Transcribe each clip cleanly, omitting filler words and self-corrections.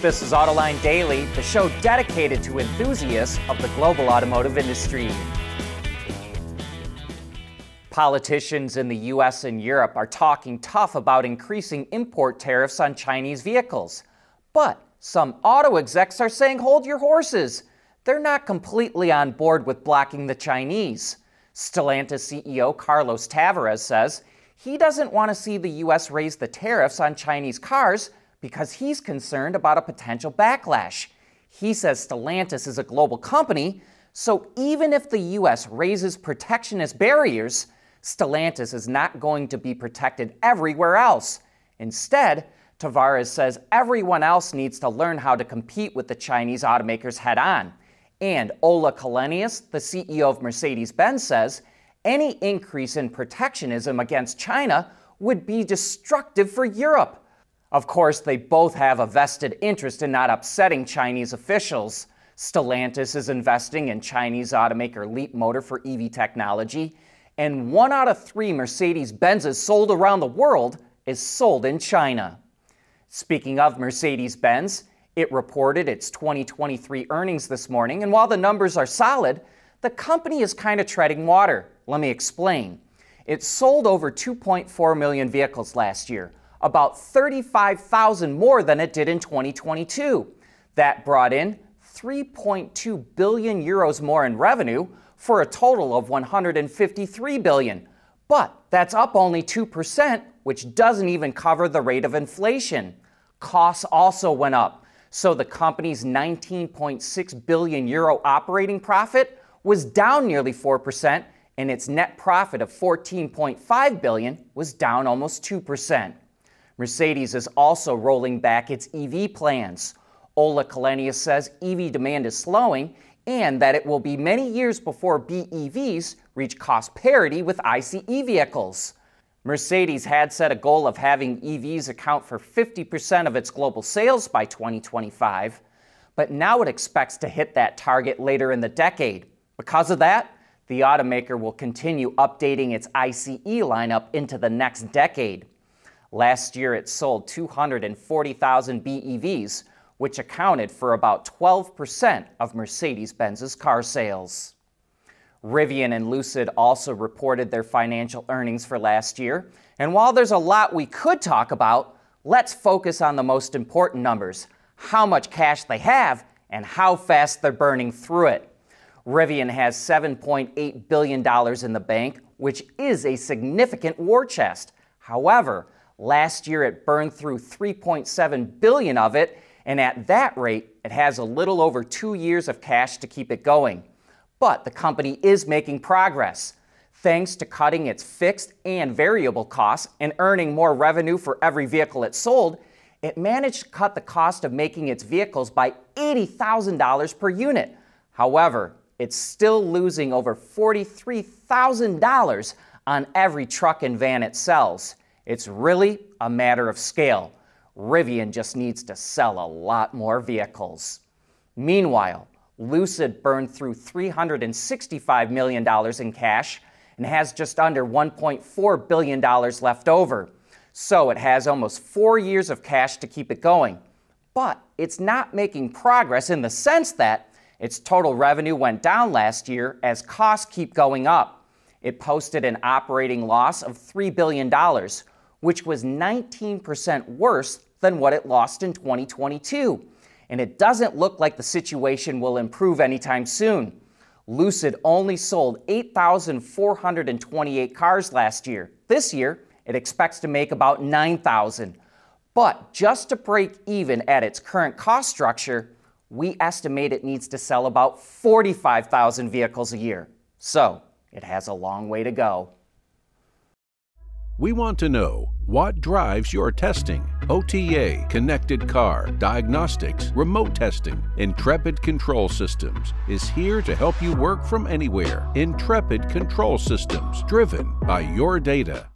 This is Autoline Daily, the show dedicated to enthusiasts of the global automotive industry. Politicians in the U.S. and Europe are talking tough about increasing import tariffs on Chinese vehicles. But some auto execs are saying, hold your horses. They're not completely on board with blocking the Chinese. Stellantis CEO Carlos Tavares says he doesn't want to see the U.S. raise the tariffs on Chinese cars because he's concerned about a potential backlash. He says Stellantis is a global company, so even if the U.S. raises protectionist barriers, Stellantis is not going to be protected everywhere else. Instead, Tavares says everyone else needs to learn how to compete with the Chinese automakers head-on. And Ola Källenius, the CEO of Mercedes-Benz, says any increase in protectionism against China would be destructive for Europe. Of course, they both have a vested interest in not upsetting Chinese officials. Stellantis is investing in Chinese automaker Leap Motor for EV technology, and 1 out of 3 Mercedes-Benzes sold around the world is sold in China. Speaking of Mercedes-Benz, it reported its 2023 earnings this morning, and while the numbers are solid, the company is kind of treading water. Let me explain. It sold over 2.4 million vehicles last year, about 35,000 more than it did in 2022. That brought in 3.2 billion euros more in revenue for a total of 153 billion. But that's up only 2%, which doesn't even cover the rate of inflation. Costs also went up, so the company's 19.6 billion euro operating profit was down nearly 4%, and its net profit of 14.5 billion was down almost 2%. Mercedes is also rolling back its EV plans. Ola Källenius says EV demand is slowing and that it will be many years before BEVs reach cost parity with ICE vehicles. Mercedes had set a goal of having EVs account for 50% of its global sales by 2025, but now it expects to hit that target later in the decade. Because of that, the automaker will continue updating its ICE lineup into the next decade. Last year, it sold 240,000 BEVs, which accounted for about 12% of Mercedes-Benz's car sales. Rivian and Lucid also reported their financial earnings for last year. And while there's a lot we could talk about, let's focus on the most important numbers, how much cash they have and how fast they're burning through it. Rivian has $7.8 billion in the bank, which is a significant war chest. However, last year it burned through $3.7 billion of it, and at that rate, it has a little over 2 years of cash to keep it going. But the company is making progress, thanks to cutting its fixed and variable costs and earning more revenue for every vehicle it sold. It managed to cut the cost of making its vehicles by $80,000 per unit. However, it's still losing over $43,000 on every truck and van it sells. It's really a matter of scale. Rivian just needs to sell a lot more vehicles. Meanwhile, Lucid burned through $365 million in cash and has just under $1.4 billion left over. So it has almost 4 years of cash to keep it going. But it's not making progress in the sense that its total revenue went down last year as costs keep going up. It posted an operating loss of $3 billion, which was 19% worse than what it lost in 2022. And it doesn't look like the situation will improve anytime soon. Lucid only sold 8,428 cars last year. This year, it expects to make about 9,000. But just to break even at its current cost structure, we estimate it needs to sell about 45,000 vehicles a year. So it has a long way to go. We want to know what drives your testing. OTA, connected car, diagnostics, remote testing. Intrepid Control Systems is here to help you work from anywhere. Intrepid Control Systems, driven by your data.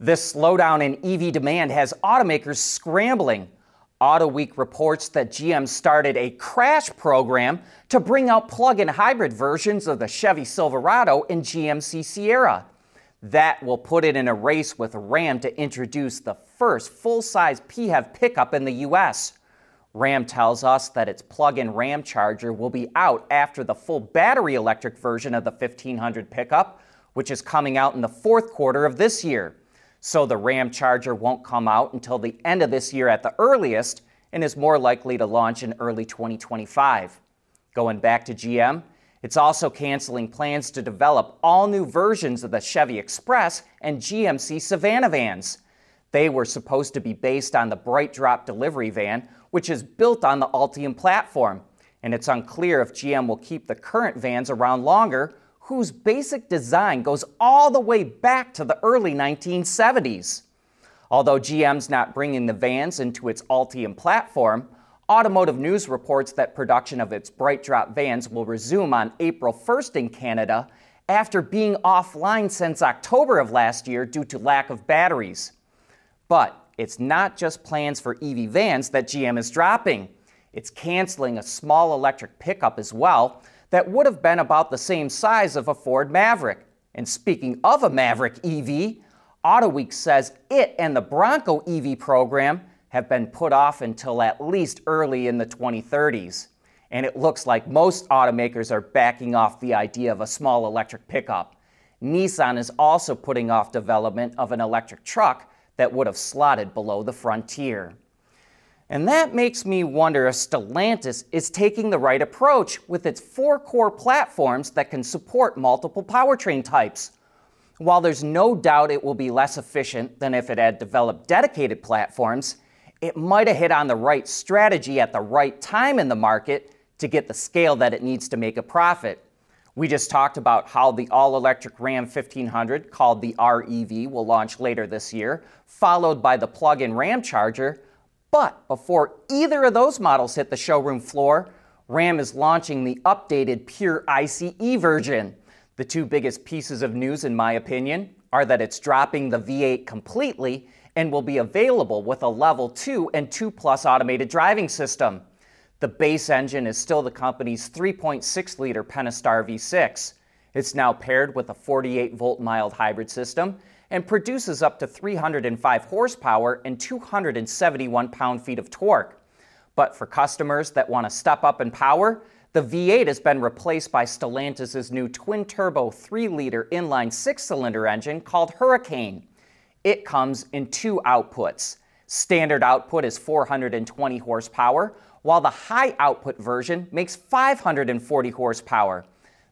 This slowdown in EV demand has automakers scrambling. AutoWeek reports that GM started a crash program to bring out plug-in hybrid versions of the Chevy Silverado and GMC Sierra. That will put it in a race with Ram to introduce the first full-size PHEV pickup in the U.S. Ram tells us that its plug-in Ramcharger will be out after the full battery electric version of the 1500 pickup, which is coming out in the fourth quarter of this year. So the Ramcharger won't come out until the end of this year at the earliest and is more likely to launch in early 2025. Going back to GM, it's also canceling plans to develop all new versions of the Chevy Express and GMC Savannah vans. They were supposed to be based on the BrightDrop delivery van, which is built on the Ultium platform, and it's unclear if GM will keep the current vans around longer, whose basic design goes all the way back to the early 1970s. Although GM's not bringing the vans into its Ultium platform, Automotive News reports that production of its BrightDrop vans will resume on April 1st in Canada after being offline since October of last year due to lack of batteries. But it's not just plans for EV vans that GM is dropping. It's canceling a small electric pickup as well that would have been about the same size of a Ford Maverick. And speaking of a Maverick EV, AutoWeek says it and the Bronco EV program have been put off until at least early in the 2030s. And it looks like most automakers are backing off the idea of a small electric pickup. Nissan is also putting off development of an electric truck that would have slotted below the Frontier. And that makes me wonder if Stellantis is taking the right approach with its four core platforms that can support multiple powertrain types. While there's no doubt it will be less efficient than if it had developed dedicated platforms, it might have hit on the right strategy at the right time in the market to get the scale that it needs to make a profit. We just talked about how the all-electric Ram 1500, called the REV, will launch later this year, followed by the plug-in Ramcharger. But before either of those models hit the showroom floor, Ram is launching the updated pure ICE version. The two biggest pieces of news, in my opinion, are that it's dropping the V8 completely and will be available with a Level 2 and 2+ automated driving system. The base engine is still the company's 3.6-liter Pentastar V6. It's now paired with a 48-volt mild hybrid system and produces up to 305 horsepower and 271 pound-feet of torque. But for customers that want to step up in power, the V8 has been replaced by Stellantis' new twin-turbo 3-liter inline 6-cylinder engine called Hurricane. It comes in two outputs. Standard output is 420 horsepower, while the high-output version makes 540 horsepower.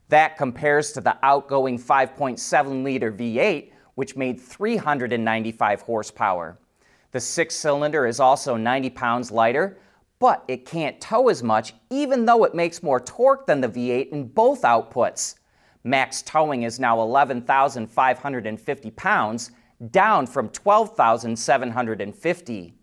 That compares to the outgoing 5.7-liter V8, which made 395 horsepower. The 6-cylinder is also 90 pounds lighter, but it can't tow as much, even though it makes more torque than the V8 in both outputs. Max towing is now 11,550 pounds, down from 12,750.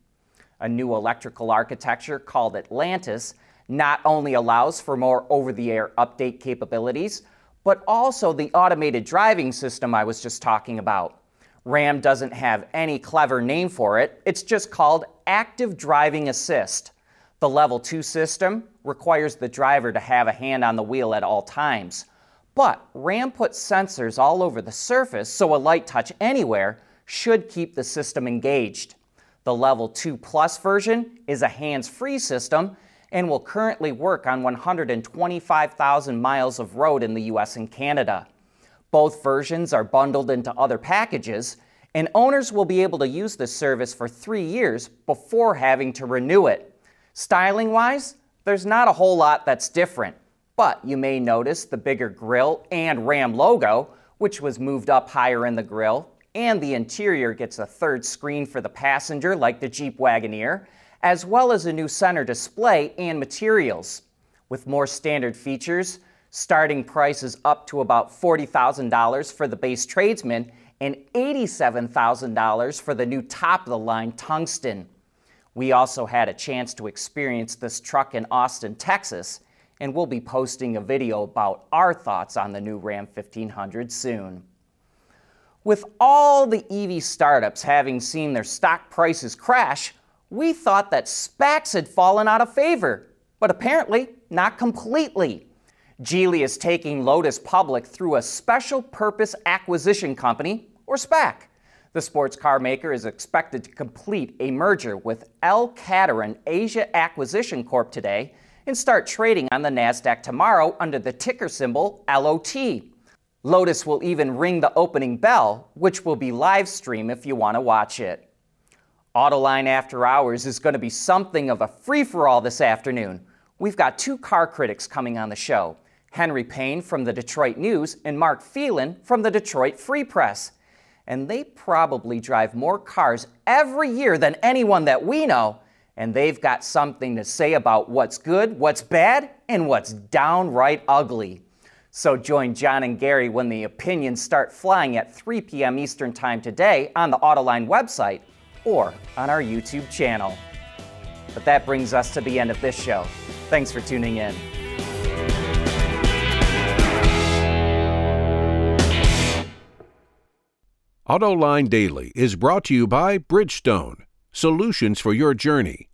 A new electrical architecture called Atlantis not only allows for more over-the-air update capabilities, but also the automated driving system I was just talking about. Ram doesn't have any clever name for it. It's just called Active Driving Assist. The Level 2 system requires the driver to have a hand on the wheel at all times. But Ram put sensors all over the surface, so a light touch anywhere should keep the system engaged. The Level 2 Plus version is a hands-free system and will currently work on 125,000 miles of road in the U.S. and Canada. Both versions are bundled into other packages, and owners will be able to use this service for 3 years before having to renew it. Styling-wise, there's not a whole lot that's different, but you may notice the bigger grille and Ram logo, which was moved up higher in the grille, and the interior gets a third screen for the passenger like the Jeep Wagoneer, as well as a new center display and materials. With more standard features, starting price is up to about $40,000 for the base tradesman and $87,000 for the new top-of-the-line Tungsten. We also had a chance to experience this truck in Austin, Texas, and we'll be posting a video about our thoughts on the new Ram 1500 soon. With all the EV startups having seen their stock prices crash, we thought that SPACs had fallen out of favor, but apparently not completely. Geely is taking Lotus public through a special purpose acquisition company, or SPAC. The sports car maker is expected to complete a merger with L. Catterin Asia Acquisition Corp today and start trading on the NASDAQ tomorrow under the ticker symbol LOT. Lotus will even ring the opening bell, which will be live stream if you want to watch it. Autoline After Hours is going to be something of a free-for-all this afternoon. We've got two car critics coming on the show, Henry Payne from the Detroit News and Mark Phelan from the Detroit Free Press. And they probably drive more cars every year than anyone that we know, and they've got something to say about what's good, what's bad, and what's downright ugly. So join John and Gary when the opinions start flying at 3 p.m. Eastern Time today on the Autoline website or on our YouTube channel. But that brings us to the end of this show. Thanks for tuning in. Autoline Daily is brought to you by Bridgestone, solutions for your journey,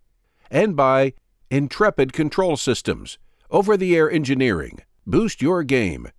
and by Intrepid Control Systems, over-the-air engineering. Boost your game.